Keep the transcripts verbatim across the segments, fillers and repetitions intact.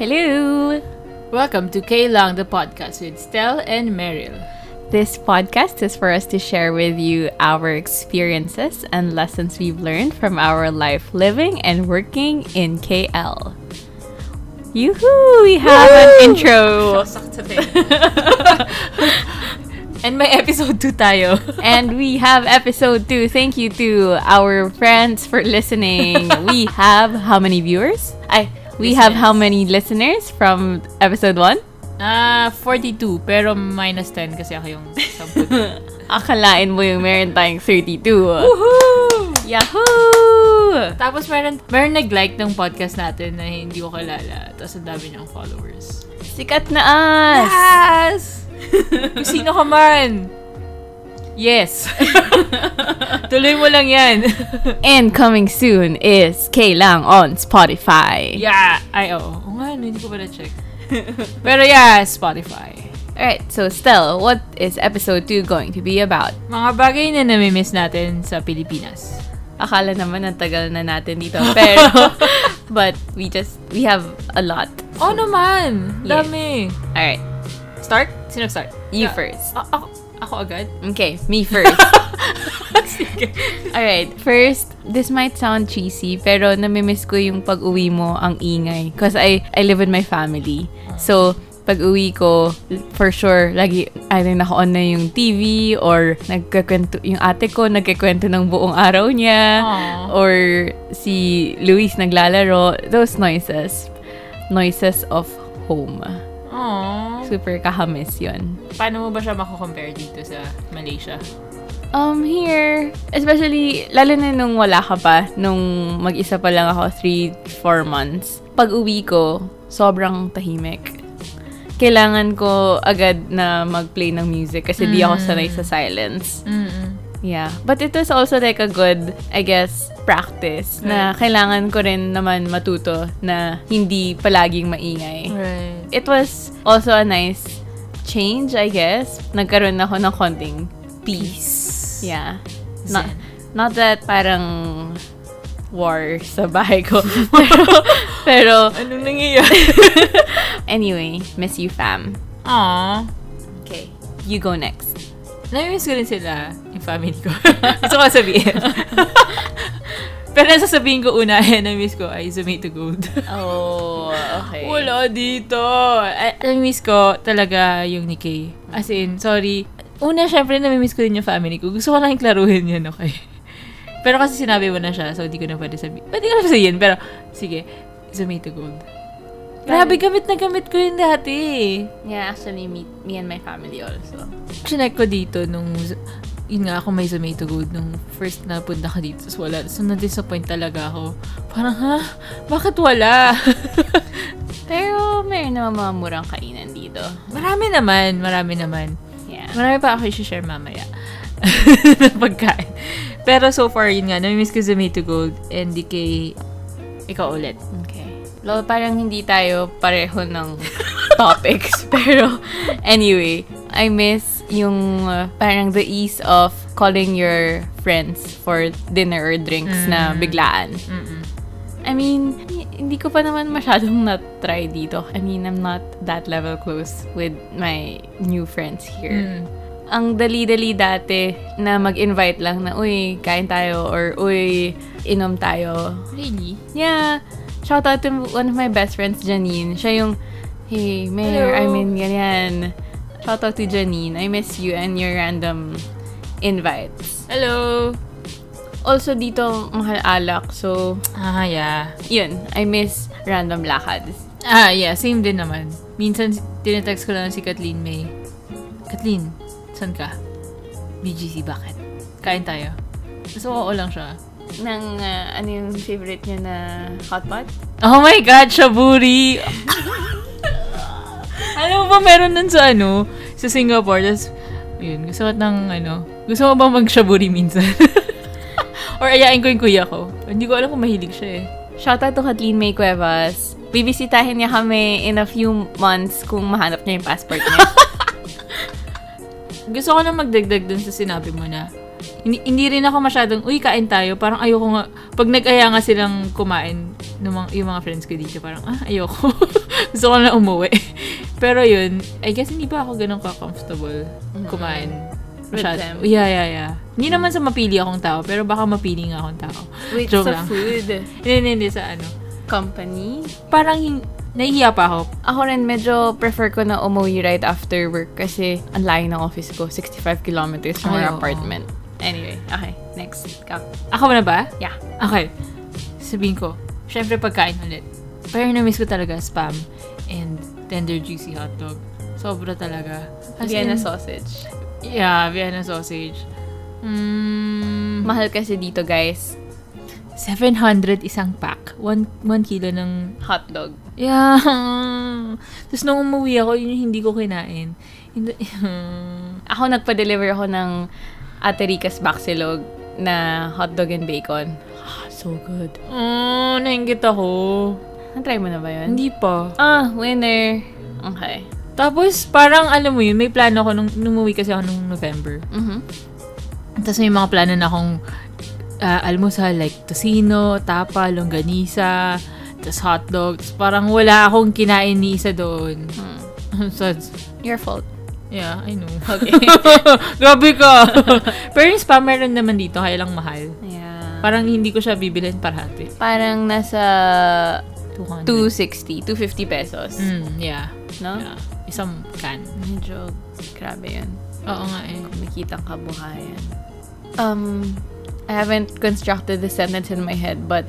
Hello! Welcome to K Long, the podcast with Stel and Meryl. This podcast is for us to share with you our experiences and lessons we've learned from our life living and working in K L. Yoo-hoo! We have Woo! An intro! And my episode two tayo. And we have episode two. Thank you to our friends for listening. We have how many viewers? I We listeners. Have how many listeners from episode one? Ah, uh, forty-two. Pero minus ten kasi ako yung ten. Akalain mo yung meron tayong thirty-two. Woohoo! Yahoo! Tapos meron, meron nag-like ng podcast natin na hindi ko kalala. Tapos ang dami niyang followers. Sikat na us! Yes! Kung sino ka man! Yes. Tuloy mo lang yan. And coming soon is K Lang on Spotify. Yeah. Ay, oo. Oh. Oo nga, hindi ko pala check. Pero yeah, Spotify. Alright, so Stel, what is episode two going to be about? Mga bagay na namimiss natin sa Pilipinas. Akala naman ang tagal na natin dito. Pero, but we just, we have a lot. So. Oh naman. Yeah. Dami. Alright. Start? Sino start? You yeah. first. A- ako. Ako agad? Okay, me first. Sige. Alright, first, this might sound cheesy, pero namimiss ko yung pag-uwi mo ang ingay. Because I, I live with my family. So, pag-uwi ko, for sure, lagi, I think naka-on na yung T V or nagkakwento, yung ate ko nagkakwento ng buong araw niya. Aww. Or si Luis naglalaro. Those noises. Noises of home. Aww. Super kahamis yun. Paano mo ba siya mako-compare dito sa Malaysia? Um, here, especially, lalo na nung wala ka pa, nung mag-isa pa lang ako, three to four months, pag uwi ko, sobrang tahimik. Kailangan ko agad na mag-play ng music kasi mm. di ako sanay sa silence. Mm-mm. Yeah. But it was also like a good, I guess, practice. Right. Na kailangan ko rin naman matuto na hindi palaging maingay. Right. It was also a nice change, I guess. Nagkaroon ako ng konting peace. Yeah. Not, not that parang war sa bahay ko. pero, pero... Anong nangyayari? Anyway, miss you, fam. Aww. Okay. You go next. Nami-miss ko rin sila, yung family ko. Gusto ko sabihin. Pero nasasabihin ko una, eh, nami-miss ko, I made to gold. Oh, okay. Wala dito. I, nami-miss ko talaga yung ni Kay. As in, sorry. Una, syempre, nami-miss ko rin yung family ko. Gusto ko lang iklaruhin yan, okay? Pero kasi sinabi mo na siya, so di ko na pwede sabihin. Pwede ko na sabihin, pero sige, I made to gold. Grabe, gamit na gamit ko yun dati. Yeah, actually, me, me and my family also. Chinek ko dito nung, yun nga ako may tomato gold nung first na punta ka dito. So, wala. So, na-disappoint talaga ako. Parang, ha? Bakit wala? Pero, mayroon naman mga murang kainan dito. Marami naman, marami naman. Yeah. Marami pa ako i-share mamaya. Pagkain. Pero so far, yun nga, namimiss ko tomato gold and di kay ikaw ulit. Okay. Lol, parang hindi tayo pareho ng topics. Pero, anyway, I miss yung uh, parang the ease of calling your friends for dinner or drinks mm. na biglaan. Mm-mm. I mean, hindi ko pa naman masyadong na-try dito. I mean, I'm not that level close with my new friends here. Mm. Ang dali-dali dati na mag-invite lang na, uy, kain tayo or uy, inom tayo. Really? Yeah. Shout out to one of my best friends, Janine. Siya yung, hey, Mayor, hello. I mean, ganyan. Shout out to Janine. I miss you and your random invites. Hello! Also, dito, mahal alak. So, ah, yeah. Yun, I miss random lakad. Ah, yeah. Same din naman. Minsan, tinetext ko lang si Kathleen May. Kathleen, saan ka? B G C, bakit? Kain tayo. So, oo lang siya. Ng, uh, ano yung favorite niya na hot pot? Oh my God, shaburi! Ano ba meron nun sa ano? Sa Singapore, tas, yun, gusto ko ng, ano, gusto mo ba mag-shaburi minsan? Or ayain ko yung kuya ko. Hindi ko alam kung mahilig siya eh. Shoutout to Kathleen May Cuevas. Bibisitahin niya kami in a few months kung mahanap niya yung passport niya. Gusto ko na magdagdag dun sa sinabi mo na Hindi, hindi rin ako masyadong, uy, kain tayo. Parang ayoko nga. Pag nag-aya nga silang kumain, mga, yung mga friends ko dito, parang, ah, ayoko. Gusto ko na umuwi. Pero yun, I guess hindi pa ako ganun ka-comfortable kumain. Masyado. Yeah, yeah, yeah. Hindi naman sa mapili akong tao, pero baka mapili nga akong tao. Wait, joke sa lang. Food? Hindi, hindi, hindi, sa ano? Company? Parang, nahihiya pa ako. Ako rin, medyo prefer ko na umuwi right after work kasi ang layo ng office ko, sixty-five kilometers from our apartment. Anyway, okay. Next. Ka. Ako na ba? Yeah. Okay. Sabihin ko, syempre pagkain ulit. Pero na-miss ko talaga spam and tender juicy hotdog. Sobra talaga. As Vienna in, sausage. Yeah, Vienna sausage. Mm, mahal kasi dito, guys. seven hundred isang pack. One, one kilo ng hotdog. Yeah. Tapos nung umuwi ako, yun hindi ko kinain. Hindi, ako nagpa-deliver ako ng Ate Rica's Baksilog na hotdog and bacon. Ah, so good. Oh, nainggit ako. Na-try mo na ba yun? Hindi pa. Ah, winner. Okay. Tapos, parang alam mo yun, may plano ako nung, nung umuwi kasi ako nung November. Mm-hmm. Tapos may mga plano na akong Uh, almusal, like tocino, tapa, longganisa, tas hotdog. Parang wala akong kinain ni isa doon. Hmm. So, your fault. Yeah, I know. Okay. Grabe ka! Pero yung spam, meron naman dito, kaya lang mahal. Yeah. Parang hindi ko siya bibilhin parati. Parang nasa two sixty, two fifty pesos. Mm, yeah. No? Yeah. Isang can. Medyo grabe yan. Oo nga eh. Kumikita ang kabuhayan. Um... I haven't constructed the sentence in my head, but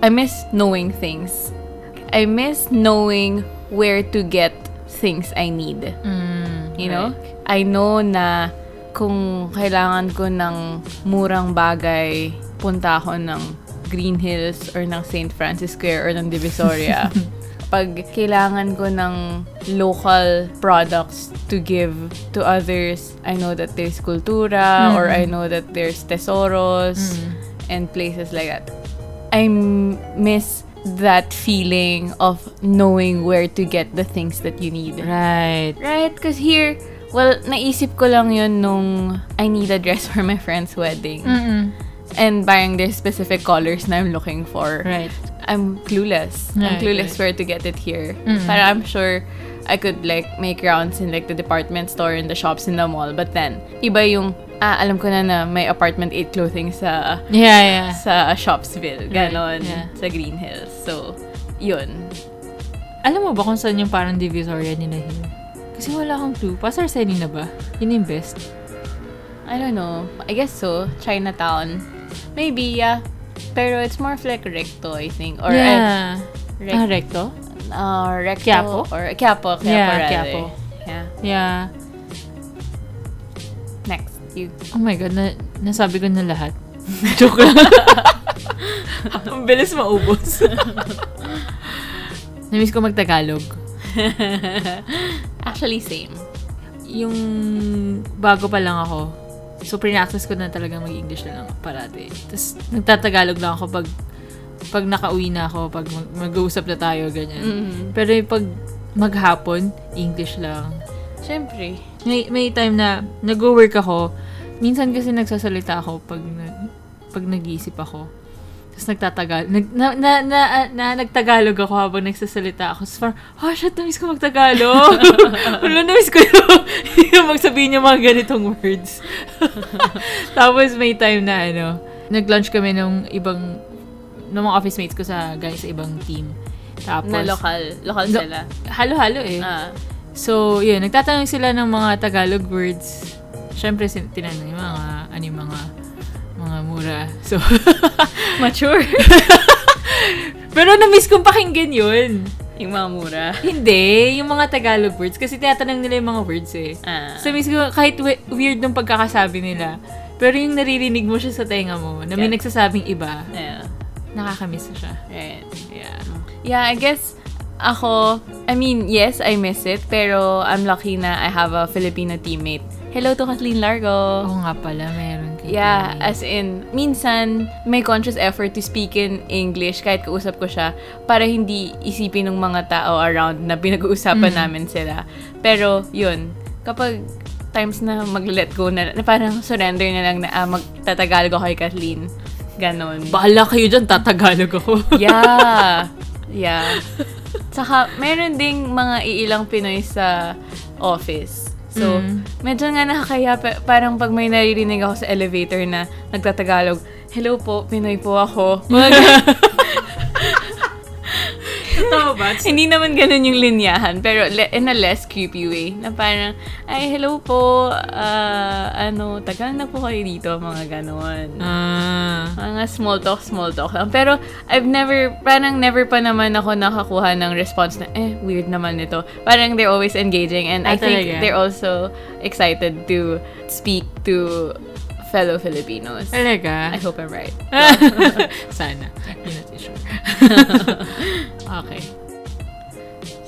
I miss knowing things. I miss knowing where to get things I need. Mm, you right. know? I know na kung kailangan ko ng murang bagay, punta ako ng Green Hills or ng Saint Francis Square or ng Divisoria. Pag kailangan ko ng local products to give to others, I know that there's Kultura, mm-hmm. or I know that there's Tesoros, mm-hmm. and places like that. I miss that feeling of knowing where to get the things that you need. Right. Right? Because here, well, naisip ko lang yun nung I need a dress for my friend's wedding. Mm-hmm. And buying their specific colors na I'm looking for. Right. I'm clueless. Right, I'm clueless right. where to get it here. Mm-hmm. Para I'm sure I could like make rounds in like the department store and the shops in the mall. But then, iba yung, ah, alam ko na na may apartment eight clothing sa, yeah, yeah. sa Shopsville. Ganon. Right, yeah. Sa Green Hills. So, yun. Alam mo ba kung saan yung parang Divisoria nila yun? Kasi wala akong clue. Pasar Seni na ba? Yun yung best. I don't know. I guess so. Chinatown. Maybe, yeah. Pero it's more of like recto, I think. Or yeah. Rec- ah, recto? Uh, recto. Quiapo? Or Quiapo. Quiapo yeah, rather. Quiapo. Yeah. Yeah. Next, you. Oh my God, na- nasabi ko na lahat. Joke lang. Ang bilis maubos. Namiss ko mag-Tagalog. Actually, same. Yung bago pa lang ako, so, pre-access ko na talagang mag-English na lang parati. Tapos, nagtatagalog lang ako pag, pag naka-uwi na ako, pag mag-uusap na tayo, ganyan. Mm-hmm. Pero pag maghapon, English lang. Siyempre. May, may time na nag-work ako, minsan kasi nagsasalita ako pag, na, pag nag-iisip ako. Tapos nagtatagalog. Nag, na, na, na, na, nagtagalog ako habang nagsasalita ako. Tapos parang, oh, shit, namiss ko magtagalog. Wala, namiss ko yung magsabihin niya mga ganitong words. Tapos may time na, ano, nag-lunch kami nung ibang, nung mga office mates ko sa guys sa ibang team. Tapos, na local. Local sila. Lo, halo-halo eh. Ah. So, yun, nagtatanong sila ng mga Tagalog words. Siyempre, tinanong yung mga, ano yung mga, mga mura. So, mature. Pero na-miss kong pakinggan yun. Yung mga mura? Hindi. Yung mga Tagalog words. Kasi tinatanong nila yung mga words eh. Ah. So, miss ko, kahit we- weird ng pagkakasabi nila, pero yung naririnig mo siya sa tenga mo, na may yeah. nagsasabing iba, yeah. nakakamiss na siya. Right. Yeah. Yeah, I guess, ako, I mean, yes, I miss it, pero I'm lucky na I have a Filipino teammate. Hello to Kathleen Largo. Oo nga pala, meron kayo. Yeah, as in, minsan, may conscious effort to speak in English kahit kausap ko siya para hindi isipin ng mga tao around na pinag-uusapan mm. namin sila. Pero, yun, kapag times na mag-let go na, na parang surrender na lang na ah, magtatagalog ako kay Kathleen. Ganon. Bahala kayo dyan, tatagalog ako. Yeah. Yeah. Tsaka, meron ding mga iilang Pinoy sa office. So, mm. medyo nga nakakaya. Parang pag may naririnig ako sa elevator na nagtatagalog, hello po, Pinoy po ako. Totoo ba? Hindi naman ganun yung linyahan, pero le- in a less creepy way. Na parang, ay, hello po, uh, ano, tagal na po kayo dito, mga ganon. Ah. Mga small talk, small talk lang. Pero, I've never, parang never pa naman ako nakakuha ng response na, eh, weird naman nito. Parang they're always engaging, and I, I think talaga. They're also excited to speak to fellow Filipinos. Talaga? I hope I'm right. Sana. You're not sure. Okay.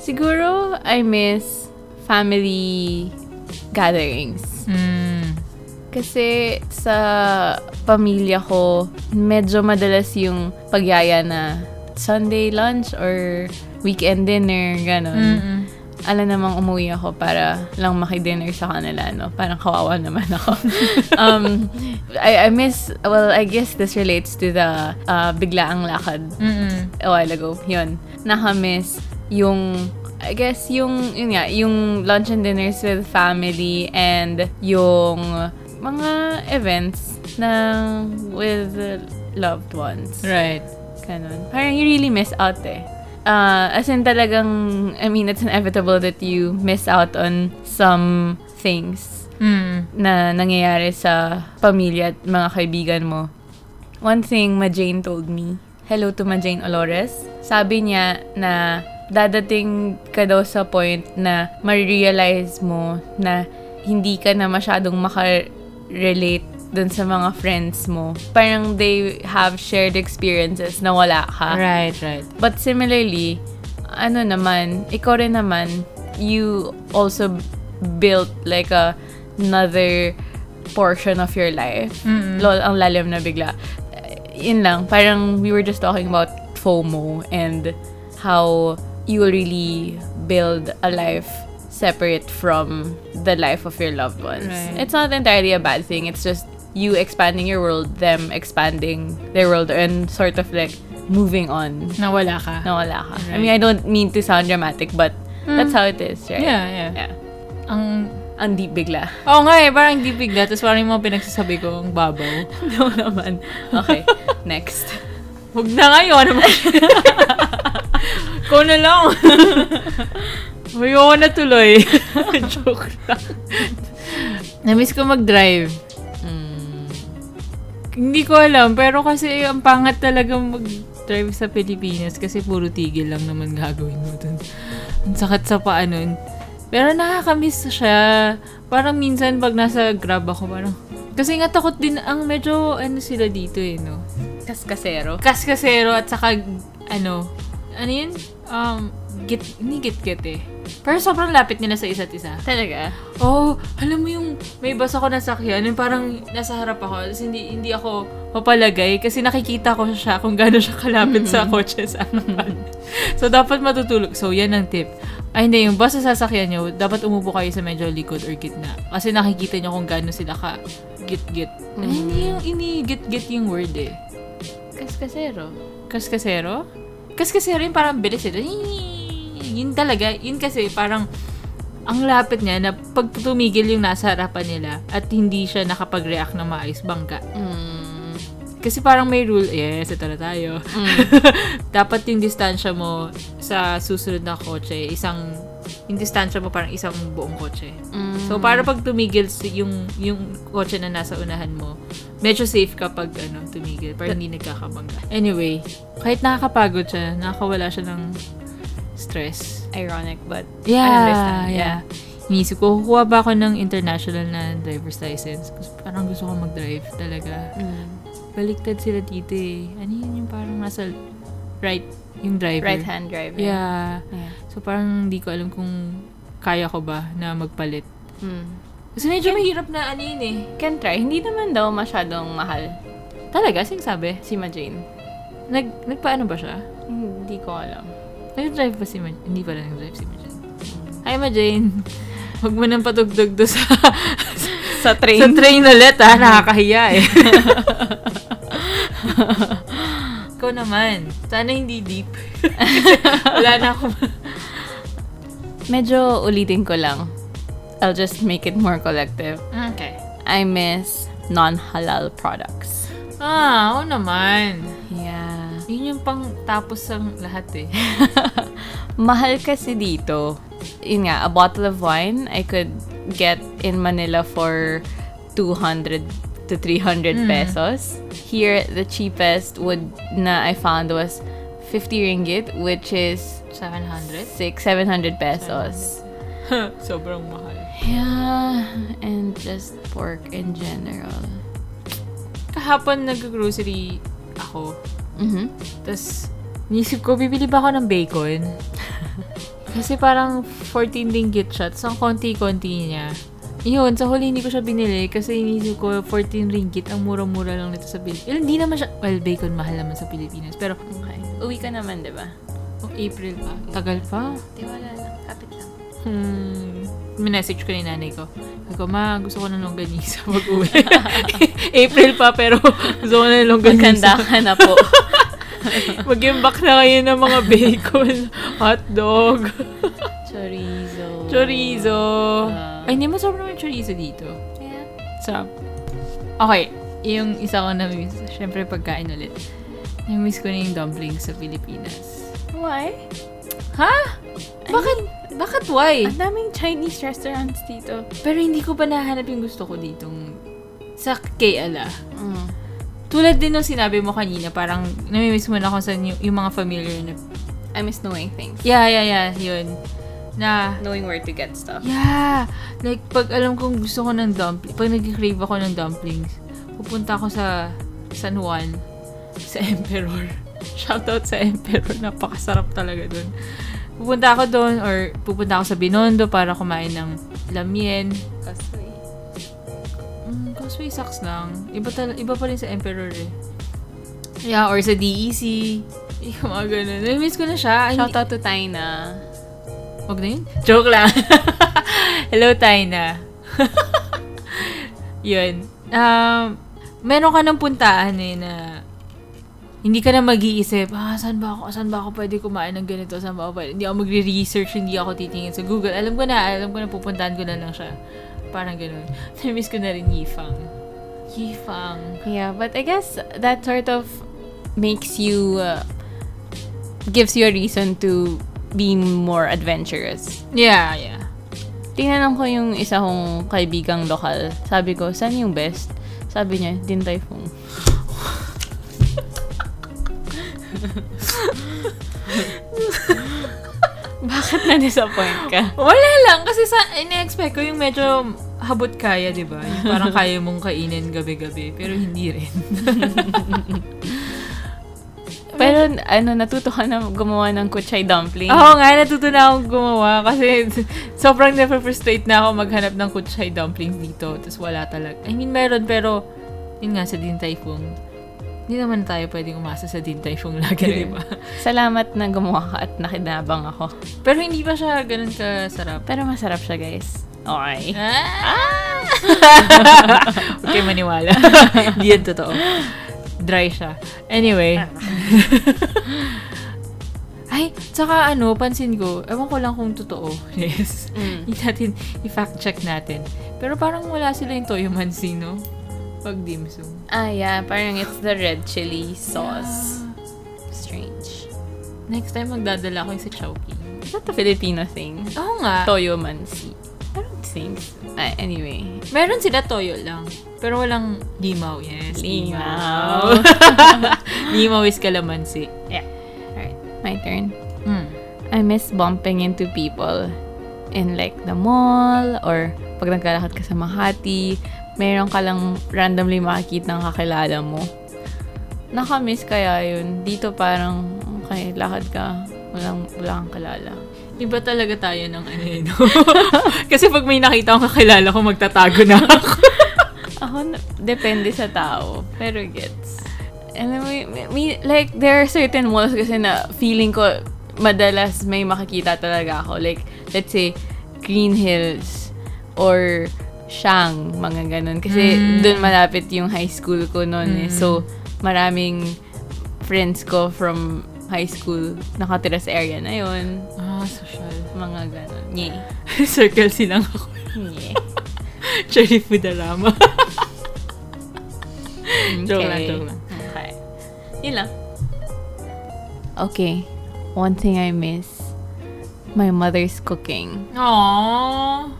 Siguro, I miss family gatherings. Mm. Kasi sa pamilya ko, medyo madalas yung pagyaya na Sunday lunch or weekend dinner, gano'n. Mm-mm. Alam namang umuwi ako para lang makidinner sa kanila, no? Parang kawawa naman ako. um, I, I miss, well, I guess this relates to the uh, biglaang lakad. Mm-mm. A while ago. Yun. Nakamiss yung, I guess, yung, yun nga, yung lunch and dinners with family and yung mga events na with loved ones. Right. Ganun. Parang you really miss out, eh. Uh, as in talagang, I mean, it's inevitable that you miss out on some things mm. na nangyayari sa pamilya at mga kaibigan mo. One thing ma Jane told me, hello to ma Jane Olores, sabi niya na dadating ka daw sa point na ma-realize mo na hindi ka na masyadong makarelate dun sa mga friends mo. Parang they have shared experiences na wala ka. Right, right. But similarly, ano naman, ikaw rin naman, you also built like a, another portion of your life. Mm-hmm. Lol, ang lalim na bigla. Yun lang, parang we were just talking about FOMO and how you really build a life separate from the life of your loved ones. Right. It's not entirely a bad thing, it's just you expanding your world, them expanding their world, and sort of like moving on. Nawala ka. Nawala ka. Right. I mean, I don't mean to sound dramatic, but mm. that's how it is, right? Yeah, yeah. yeah. Ang, ang deep bigla. Oo nga eh, parang deep bigla. Tapos parang yung mga pinagsasabi ko, ang babaw. No naman. Okay, next. Huwag na ngayon. Ko na lang. Ayoko na tuloy. Joke lang. Namiss ko mag-drive. Hindi ko alam, pero kasi ang pangat talaga mag-drive sa Pilipinas kasi puro tigil lang naman gagawin mo dun. Ang sakit sa paa nun. Pero nakakamiss siya. Parang minsan pag nasa Grab ako, parang... Kasi nga takot din ang medyo ano sila dito eh, no? Kaskasero. Kaskasero at saka ano... Ano yun? Um, git... Hindi git-git eh. Pero sobrang lapit nila sa isa't isa. Talaga? Oh, alam mo yung may bus ako nasakyan, yung parang nasa harap ako, kasi hindi, hindi ako mapalagay kasi nakikita ko siya kung gano'n siya kalapit mm-hmm. sa kotse sa akin. So, dapat matutulog. So, yan ang tip. Ay, hindi. Yung bus na sasakyan nyo, dapat umupo kayo sa medyo likod or gitna. Kasi nakikita nyo kung gano'n sila ka git-git. Mm-hmm. Hindi yung ini-git-git yung word eh. Kaskasero. Kaskasero? Kaskasero yung parang bilis eh. Yun talaga, yun kasi parang ang lapit niya na pag tumigil yung nasa harapan nila at hindi siya nakapag-react ng maayos, bangka. Mm. Kasi parang may rule, yes, ito na tayo. Mm. Dapat yung distansya mo sa susunod na kotse, isang, yung distansya mo parang isang buong kotse. Mm. So, para pag tumigil yung, yung kotse na nasa unahan mo, medyo safe kapag ano, tumigil, parang hindi nagkakabangga. Anyway, kahit nakakapagod siya, nakakawala siya ng stress. Ironic, but yeah, I understand. Yeah. Iniisip ko, kukuha ba ako ng international na driver's license? Kasi parang gusto ko mag-drive talaga. Mm. Baliktad sila dito eh. Ano yun yung parang nasa right, yung driver. Right-hand driver. Yeah. yeah. So parang hindi ko alam kung kaya ko ba na magpalit. Mm. Kasi medyo can, mahirap na ano yun eh. Can try. Hindi naman daw masyadong mahal. Talaga? Sing sabi? Si ma Jane. Nag, nagpaano ba siya? Hindi ko alam. Nag-drive pa si ma Jane? Hindi pala nag-drive si ma Jane. Hi, ma Jane! Huwag mo nang patugdog do sa, sa train. Sa train ulit, ha? Nakakahiya, eh. Ikaw naman. Sana hindi deep. Wala na ako. Medyo ulitin ko lang. I'll just make it more collective. Okay. I miss non-halal products. Ah, oo naman. Yeah. Yun yung pang tapos ang lahat, eh. Mahal kasi dito. Yun nga, a bottle of wine I could get in Manila for two hundred to three hundred mm. pesos. Here, the cheapest would na I found was fifty ringgit, which is seven hundred six, seven hundred pesos. seven hundred. Sobrang mahal. Yeah, and just pork in general. Kahapon nag-grocery ako. Mm-hmm. Tapos, nisip ko, bibili ba ako ng bacon? Kasi parang fourteen ringgit siya. Tapos ang konti-konti niya. Yun, sa huli hindi ko siya binili kasi inisip ko fourteen ringgit. Ang mura-mura lang nito sa Pilipinas. Hindi naman siya... Well, bacon mahal naman sa Pilipinas. Pero, okay. Uwi ka naman, diba? O, April pa. Tagal pa? Di, wala lang. Kapit lang. Hmm. Minessage ko ni nanay ko. Ako, ma, gusto ko na longganisa mag-uwi. April pa, pero gusto ko na longganisa. Magkanda ka na po. Mag-imbak na kayo ng mga bacon, hotdog, chorizo. Chorizo. Uh, Ay, hindi mo sobrang yung chorizo dito. Yeah. So, okay. Yung isa ko na-miss, syempre pagkain ulit. Na-miss ko na yung dumplings sa Pilipinas. Why? Ha? Huh? Bakit? I mean, bakit why? Ang daming Chinese restaurants dito. Pero hindi ko pa nahanap yung gusto ko ditong sa K L A. Mm. Tulad din nung sinabi mo kanina, parang namimiss mo na kung saan yung, yung mga familiar na... I miss knowing things. Yeah, yeah, yeah. Yun. Na... Knowing where to get stuff. Yeah! Like, pag alam kong gusto ko ng dumplings, pag nag-crave ako ng dumplings, pupunta ako sa San Juan, sa Emperor. Shoutout sa Emperor. Napakasarap talaga dun. Pupunta ako dun, or pupunta ako sa Binondo para kumain ng lamien. Kasi... Causeway sucks lang. Iba, tal- iba pa rin sa Emperor eh. Yeah, or sa D E C. Yung mga ganun. Namiss ko na siya. Shoutout to Taina. Wag na yun? Joke lang. Hello, Taina. Yun. Um, meron ka ng puntaan eh na hindi ka na mag-iisip, ah, saan ba ako? Saan ba ako pwede kumain ng ganito? Saan ba ako pwede? Hindi ako magre-research, hindi ako titingin sa Google. Alam ko na, alam ko na, pupuntahan ko na lang siya. Parang ganun. Namiss ko na rin Yifang. Yifang. Yeah, but I guess that sort of makes you, uh, gives you a reason to be more adventurous. Yeah, yeah. Tingnan ko yung isa kong kaibigang lokal. Sabi ko, saan yung best? Sabi niya, din Tai Fung. Bakit na-disappoint ka? Wala lang. Kasi sa, ina-expect ko yung medyo habot kaya, di ba? Yung parang kaya mong kainin gabi-gabi. Pero hindi rin. Pero ano, natuto ka na gumawa ng kuchay dumpling. Oo nga, natuto na akong gumawa. Kasi sobrang na-frustrate na ako maghanap ng kuchay dumplings dito. Tapos wala talaga. I mean, meron pero yun nga, sa Din Tai Fung. Hindi naman tayo pwedeng umasa sa Din Tai Fung lagi, di ba? Salamat na gumawa ka at nakinabang ako. Pero hindi pa siya ganun kasarap. Pero masarap siya, guys. Okay. Ah! Ah! Okay, maniwala. Hindi yan totoo. Dry siya. Anyway. Ay, tsaka ano, pansin ko, ewan ko lang kung totoo. Yes. Mm. Natin, i-fact check natin. Pero parang wala sila yung toyo mansino. Pag dim sum. Ah, yeah. Parang it's the red chili sauce. Yeah. Strange. Next time, magdadala ko yung sa Chowking. Is that the Filipino thing? Oo nga. Toyo mansi. I don't think so. Ah, anyway. Meron sila toyo lang. Pero walang limaw. Yes. Limaw. Limaw is kalamansi. Yeah. Alright. My turn. Mm. I miss bumping into people in like the mall or pag naglalakad ka sa Makati. Meron ka lang randomly makikita ng kakilala mo. Nakamiss kaya yun. Dito parang, okay, lakad ka. Walang, wala kang kilala. Iba talaga tayo ng ano yun. Kasi pag may nakita akong kakilala ko, magtatago na ako. Ako, depende sa tao. Pero gets. And then we, we, like, there are certain malls kasi na feeling ko, madalas may makikita talaga ako. Like, let's say, Green Hills. or Shang, mga ganun. Kasi mm. doon malapit yung high school ko noon eh. So, maraming friends ko from high school nakatira sa area na yun. Ah, social. Mga ganun. Nye. Circle silang ako. Nye. Cherry Fudalama. Joke lang, joke lang. Okay. Yun lang. Okay. One thing I miss, my mother's cooking. Aww.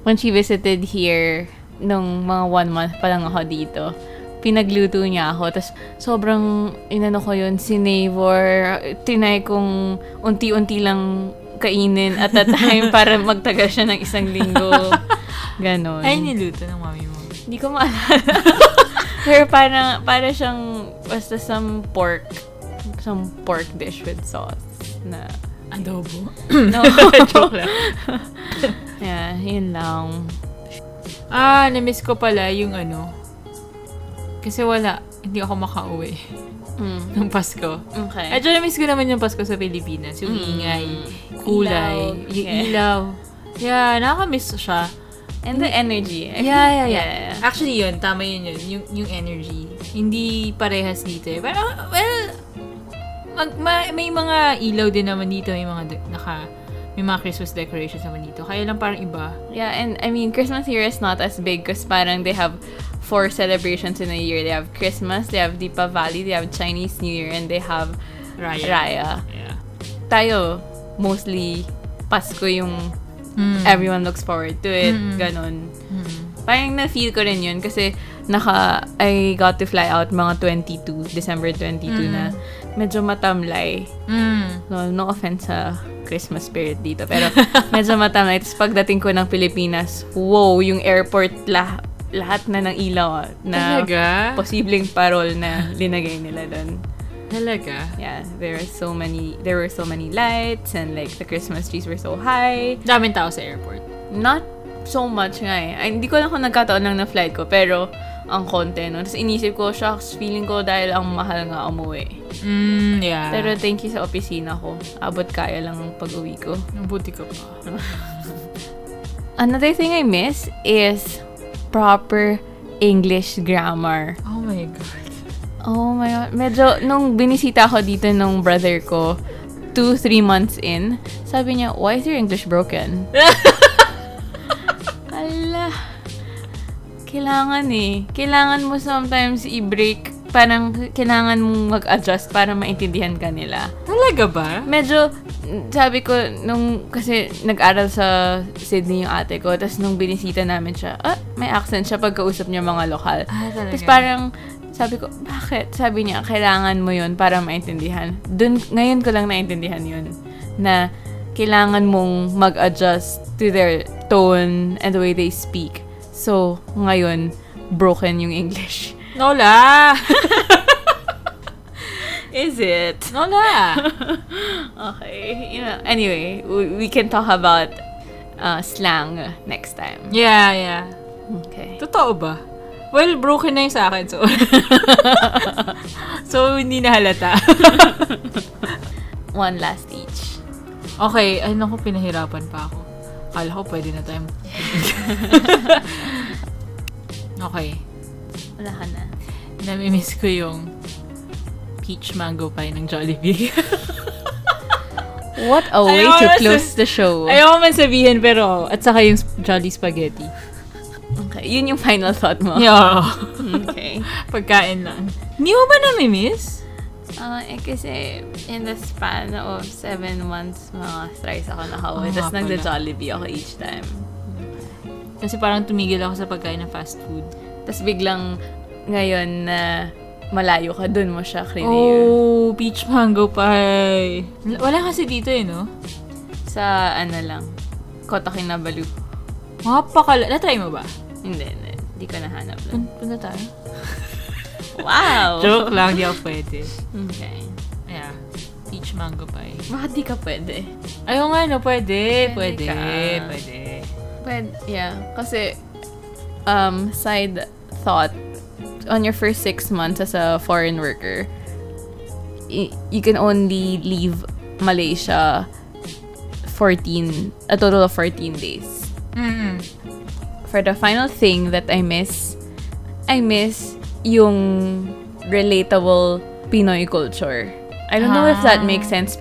When she visited here, nung mga one month pa lang ako dito, pinagluto niya ako. Tapos sobrang, inano ko yun, sinavor. Tinay kong unti-unti lang kainin at a time para magtagal siya ng isang linggo. Ganon. Ay, niluto ng mami mo. Hindi ko maalala. Pero parang, para siyang, basta some pork, some pork dish with sauce na... Adobo? No. Joke lang. Yeah, yun lang. Ah, na-miss ko pala yung ano. Kasi wala. Hindi ako makauwi. Mm. Ng Pasko. Okay. At yun, na-miss ko naman yung Pasko sa Pilipinas. Yung mm. ingay, kulay, ilaw. yung yeah. ilaw. Yeah, nakaka-miss siya. And the energy. Yeah, yeah, yeah. yeah, yeah. Actually yun, tama yun yun. Yung, yung energy. Hindi parehas dito eh. Pero, well, mag, ma, may mga ilaw din naman dito. May mga de- naka... May mga Christmas decorations naman dito. Kaya lang parang iba. Yeah, and I mean, Christmas here is not as big because parang they have four celebrations in a year. They have Christmas, they have Deepavali, they have Chinese New Year, and they have Raya. Raya. Yeah. Tayo, mostly, Pasko yung mm. everyone looks forward to it. Mm-hmm. Ganon. Mm-hmm. Parang na-feel ko rin yun kasi naka, I got to fly out mga twenty-two, December twenty-two mm. na. Medyo matamlay. Mm. No, no offense sa... Christmas spirit dito. Pero, medyo matamay. Tapos, pagdating ko ng Pilipinas, wow, yung airport, lah- lahat na ng ilaw na Talaga? posibleng parol na linagay nila doon. Talaga? Yeah. There are so many, there were so many lights and like, the Christmas trees were so high. Daming tao sa airport. Not so much nga eh. Ay, hindi ko lang kung nagkataon lang na flight ko, pero, ang konti, no? Tapos inisip ko, shucks, feeling ko dahil ang mahal nga umuwi. Mm, yeah. Pero thank you sa opisina ko. Abot kaya lang ang pag-uwi ko. Buti ka pa. Another thing I miss is proper English grammar. Oh my God. Oh my God. Medyo, nung binisita ko dito nung brother ko, two, three months in, sabi niya, why is your English broken? Ala. Kailangan eh. Kailangan mo sometimes i-break. Parang kailangan mong mag-adjust para maintindihan ka nila. Talaga ba? Medyo, sabi ko, nung kasi nag-aral sa Sydney yung ate ko, tapos nung binisita namin siya, ah, may accent siya pagkausap niya mga lokal. Ah, talaga? Tapos parang, sabi ko, bakit? Sabi niya, kailangan mo yun para maintindihan. Dun, ngayon ko lang naintindihan yun. Na kailangan mong mag-adjust to their tone and the way they speak. So, ngayon, broken yung English. Nola! Is it? Nola! Okay. You know, anyway, we, we can talk about uh, slang next time. Yeah, yeah. Okay. Totoo ba? Well, broken na yung sa akin, so... so, hindi na halata. One last each. Okay. Ay, naku, pinahirapan pa ako. Akala ko, pwede na tayo. Okay. Wala ka na. Namimiss ko yung peach mango pie ng Jollibee. What a way ayaw to close sa- the show. Ayaw man sabihin, pero at saka yung Jolly Spaghetti. Okay. Yun yung final thought mo? Yeah. Okay. Pagkain lang. Hindi mo ba namimiss? Uh, eh, kasi in the span of seven months, mga thrice ako nakawi. Oh, tapos nagda-Jollibee ako each time. Kasi parang tumigil ako sa pagkain ng fast food. Tapos biglang ngayon na uh, malayo ka, dun mo siya crave. Oh, peach mango pie. Wala kasi dito eh, no? Sa ano lang, Kota Kinabalu. Mapakala. Na-try mo ba? Hindi, hindi. Hindi ko nahanap lang. Punta tayo. Wow! Joke lang, di ako pwede. Okay. Yeah. Peach mango pie. Bakit di ka pwede? Ayaw nga, no? Pwede. Pwede. Pwede. Pwede. Pwede. Yeah. Kasi, um, side thought, on your first six months as a foreign worker, y- you can only leave Malaysia fourteen, a total of fourteen days. Mm-hmm. for the final thing that I miss, I miss yung relatable Pinoy culture. I don't ah. know if that makes sense.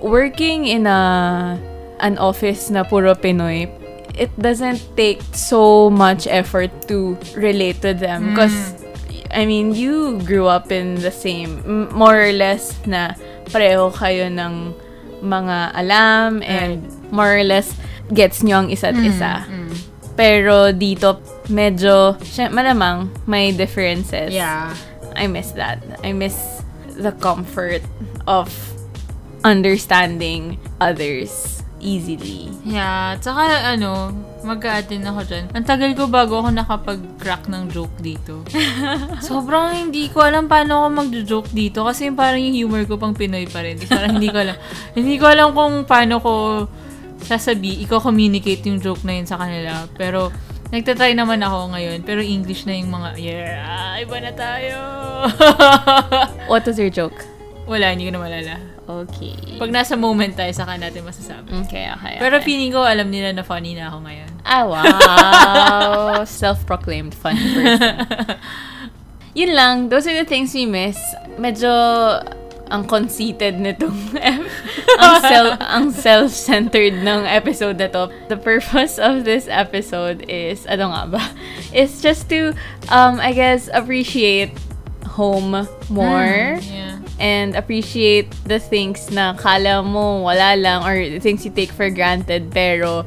Working in a an office na puro Pinoy, it doesn't take so much effort to relate to them. Because, mm. I mean, you grew up in the same, more or less na pareho kayo ng mga alam and right. more or less gets nyo ang isa't mm. isa. Mm. Pero dito, medyo, malamang may differences. Yeah. I miss that. I miss the comfort of understanding others easily. Yeah. Tsaka, ano, mag-a-add din ako dyan. Ang tagal ko bago ako nakapag-crack ng joke dito. Sobrang hindi ko alam paano ako mag-joke dito kasi parang yung humor ko pang Pinoy pa rin. Parang hindi ko alam. Hindi ko alam kung paano ko sasabi, i-communicate yung joke na yun sa kanila. Pero, nagtatry naman ako ngayon. Pero English na yung mga, yeah, iba na tayo. What was your joke? Wala, hindi ko na malala. Okay. Pag nasa moment tayo, saka natin masasabi. Okay, okay. Pero feeling ko, alam nila na funny na ako ngayon. Ah, wow. Self-proclaimed funny person. Yun lang. Those are the things we miss. Medyo, ang conceited nitong ep- ang, self- ang self-centered ng episode na to. The purpose of this episode is, ano nga ba? It's just to, um, I guess, appreciate home more. Mm, yeah. And appreciate the things na kala mo wala lang or the things you take for granted pero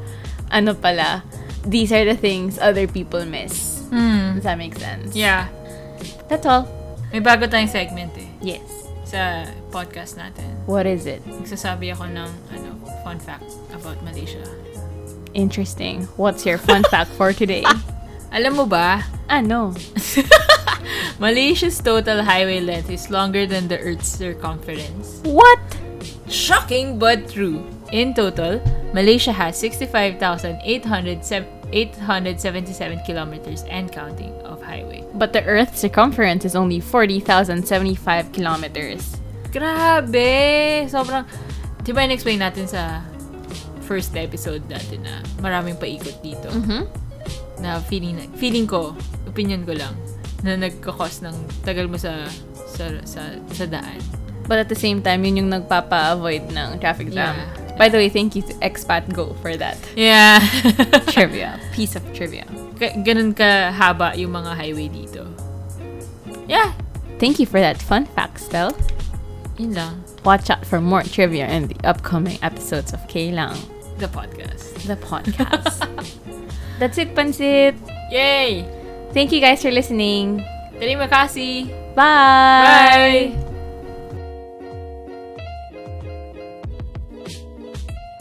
ano pala, these are the things other people miss. Mm. Does that make sense? Yeah. That's all. May bago tayong segment eh. Yes. Sa podcast natin. What is it? Nagsasabi ako ng ano, fun fact about Malaysia. Interesting. What's your fun fact for today? Alam mo ba? Ano? Malaysia's total highway length is longer than the Earth's circumference. What? Shocking but true. In total, Malaysia has sixty-five thousand eight hundred seventy-seven kilometers and counting of highway. But the Earth's circumference is only forty thousand seventy-five kilometers. Grabe! Sobrang... Diba in-explain natin sa first episode natin na maraming paikot dito. Mm-hmm. Na feeling, feeling ko, opinion ko lang, na nagkakos ng tagal mo sa, sa sa sa daan. But at the same time, yun yung nagpapa-avoid ng traffic jam. Yeah. By the way, thank you to Expat Go for that. Yeah. Trivia. Piece of trivia. K- ganun kahaba yung mga highway dito. Yeah. Thank you for that fun fact, Stel. Yun lang. Watch out for more trivia in the upcoming episodes of K Lang. The podcast. The podcast. That's it, Pansit. Yay! Thank you guys for listening. Terima kasih. Bye. Bye.